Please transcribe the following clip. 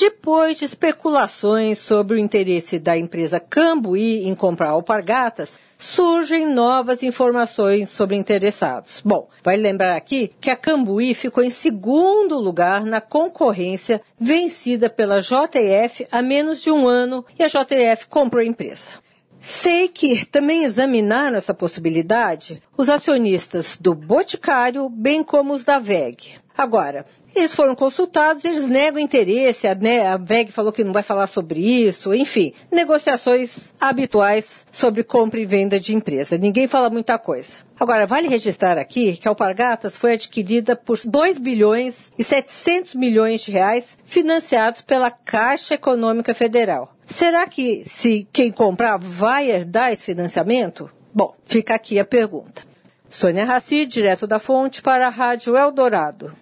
Depois de especulações sobre o interesse da empresa Cambuí em comprar Alpargatas, surgem novas informações sobre interessados. Bom, vale lembrar aqui que a Cambuí ficou em segundo lugar na concorrência vencida pela JF há menos de um ano e a JF comprou a empresa. Sei que também examinaram essa possibilidade os acionistas do Boticário, bem como os da VEG. Agora, eles foram consultados, eles negam interesse, a VEG falou que não vai falar sobre isso, enfim, negociações habituais sobre compra e venda de empresa. Ninguém fala muita coisa. Agora, vale registrar aqui que a Alpargatas foi adquirida por R$ 2,7 bilhões financiados pela Caixa Econômica Federal. Será que se quem comprar vai herdar esse financiamento? Bom, fica aqui a pergunta. Sônia Raci, direto da fonte para a Rádio Eldorado.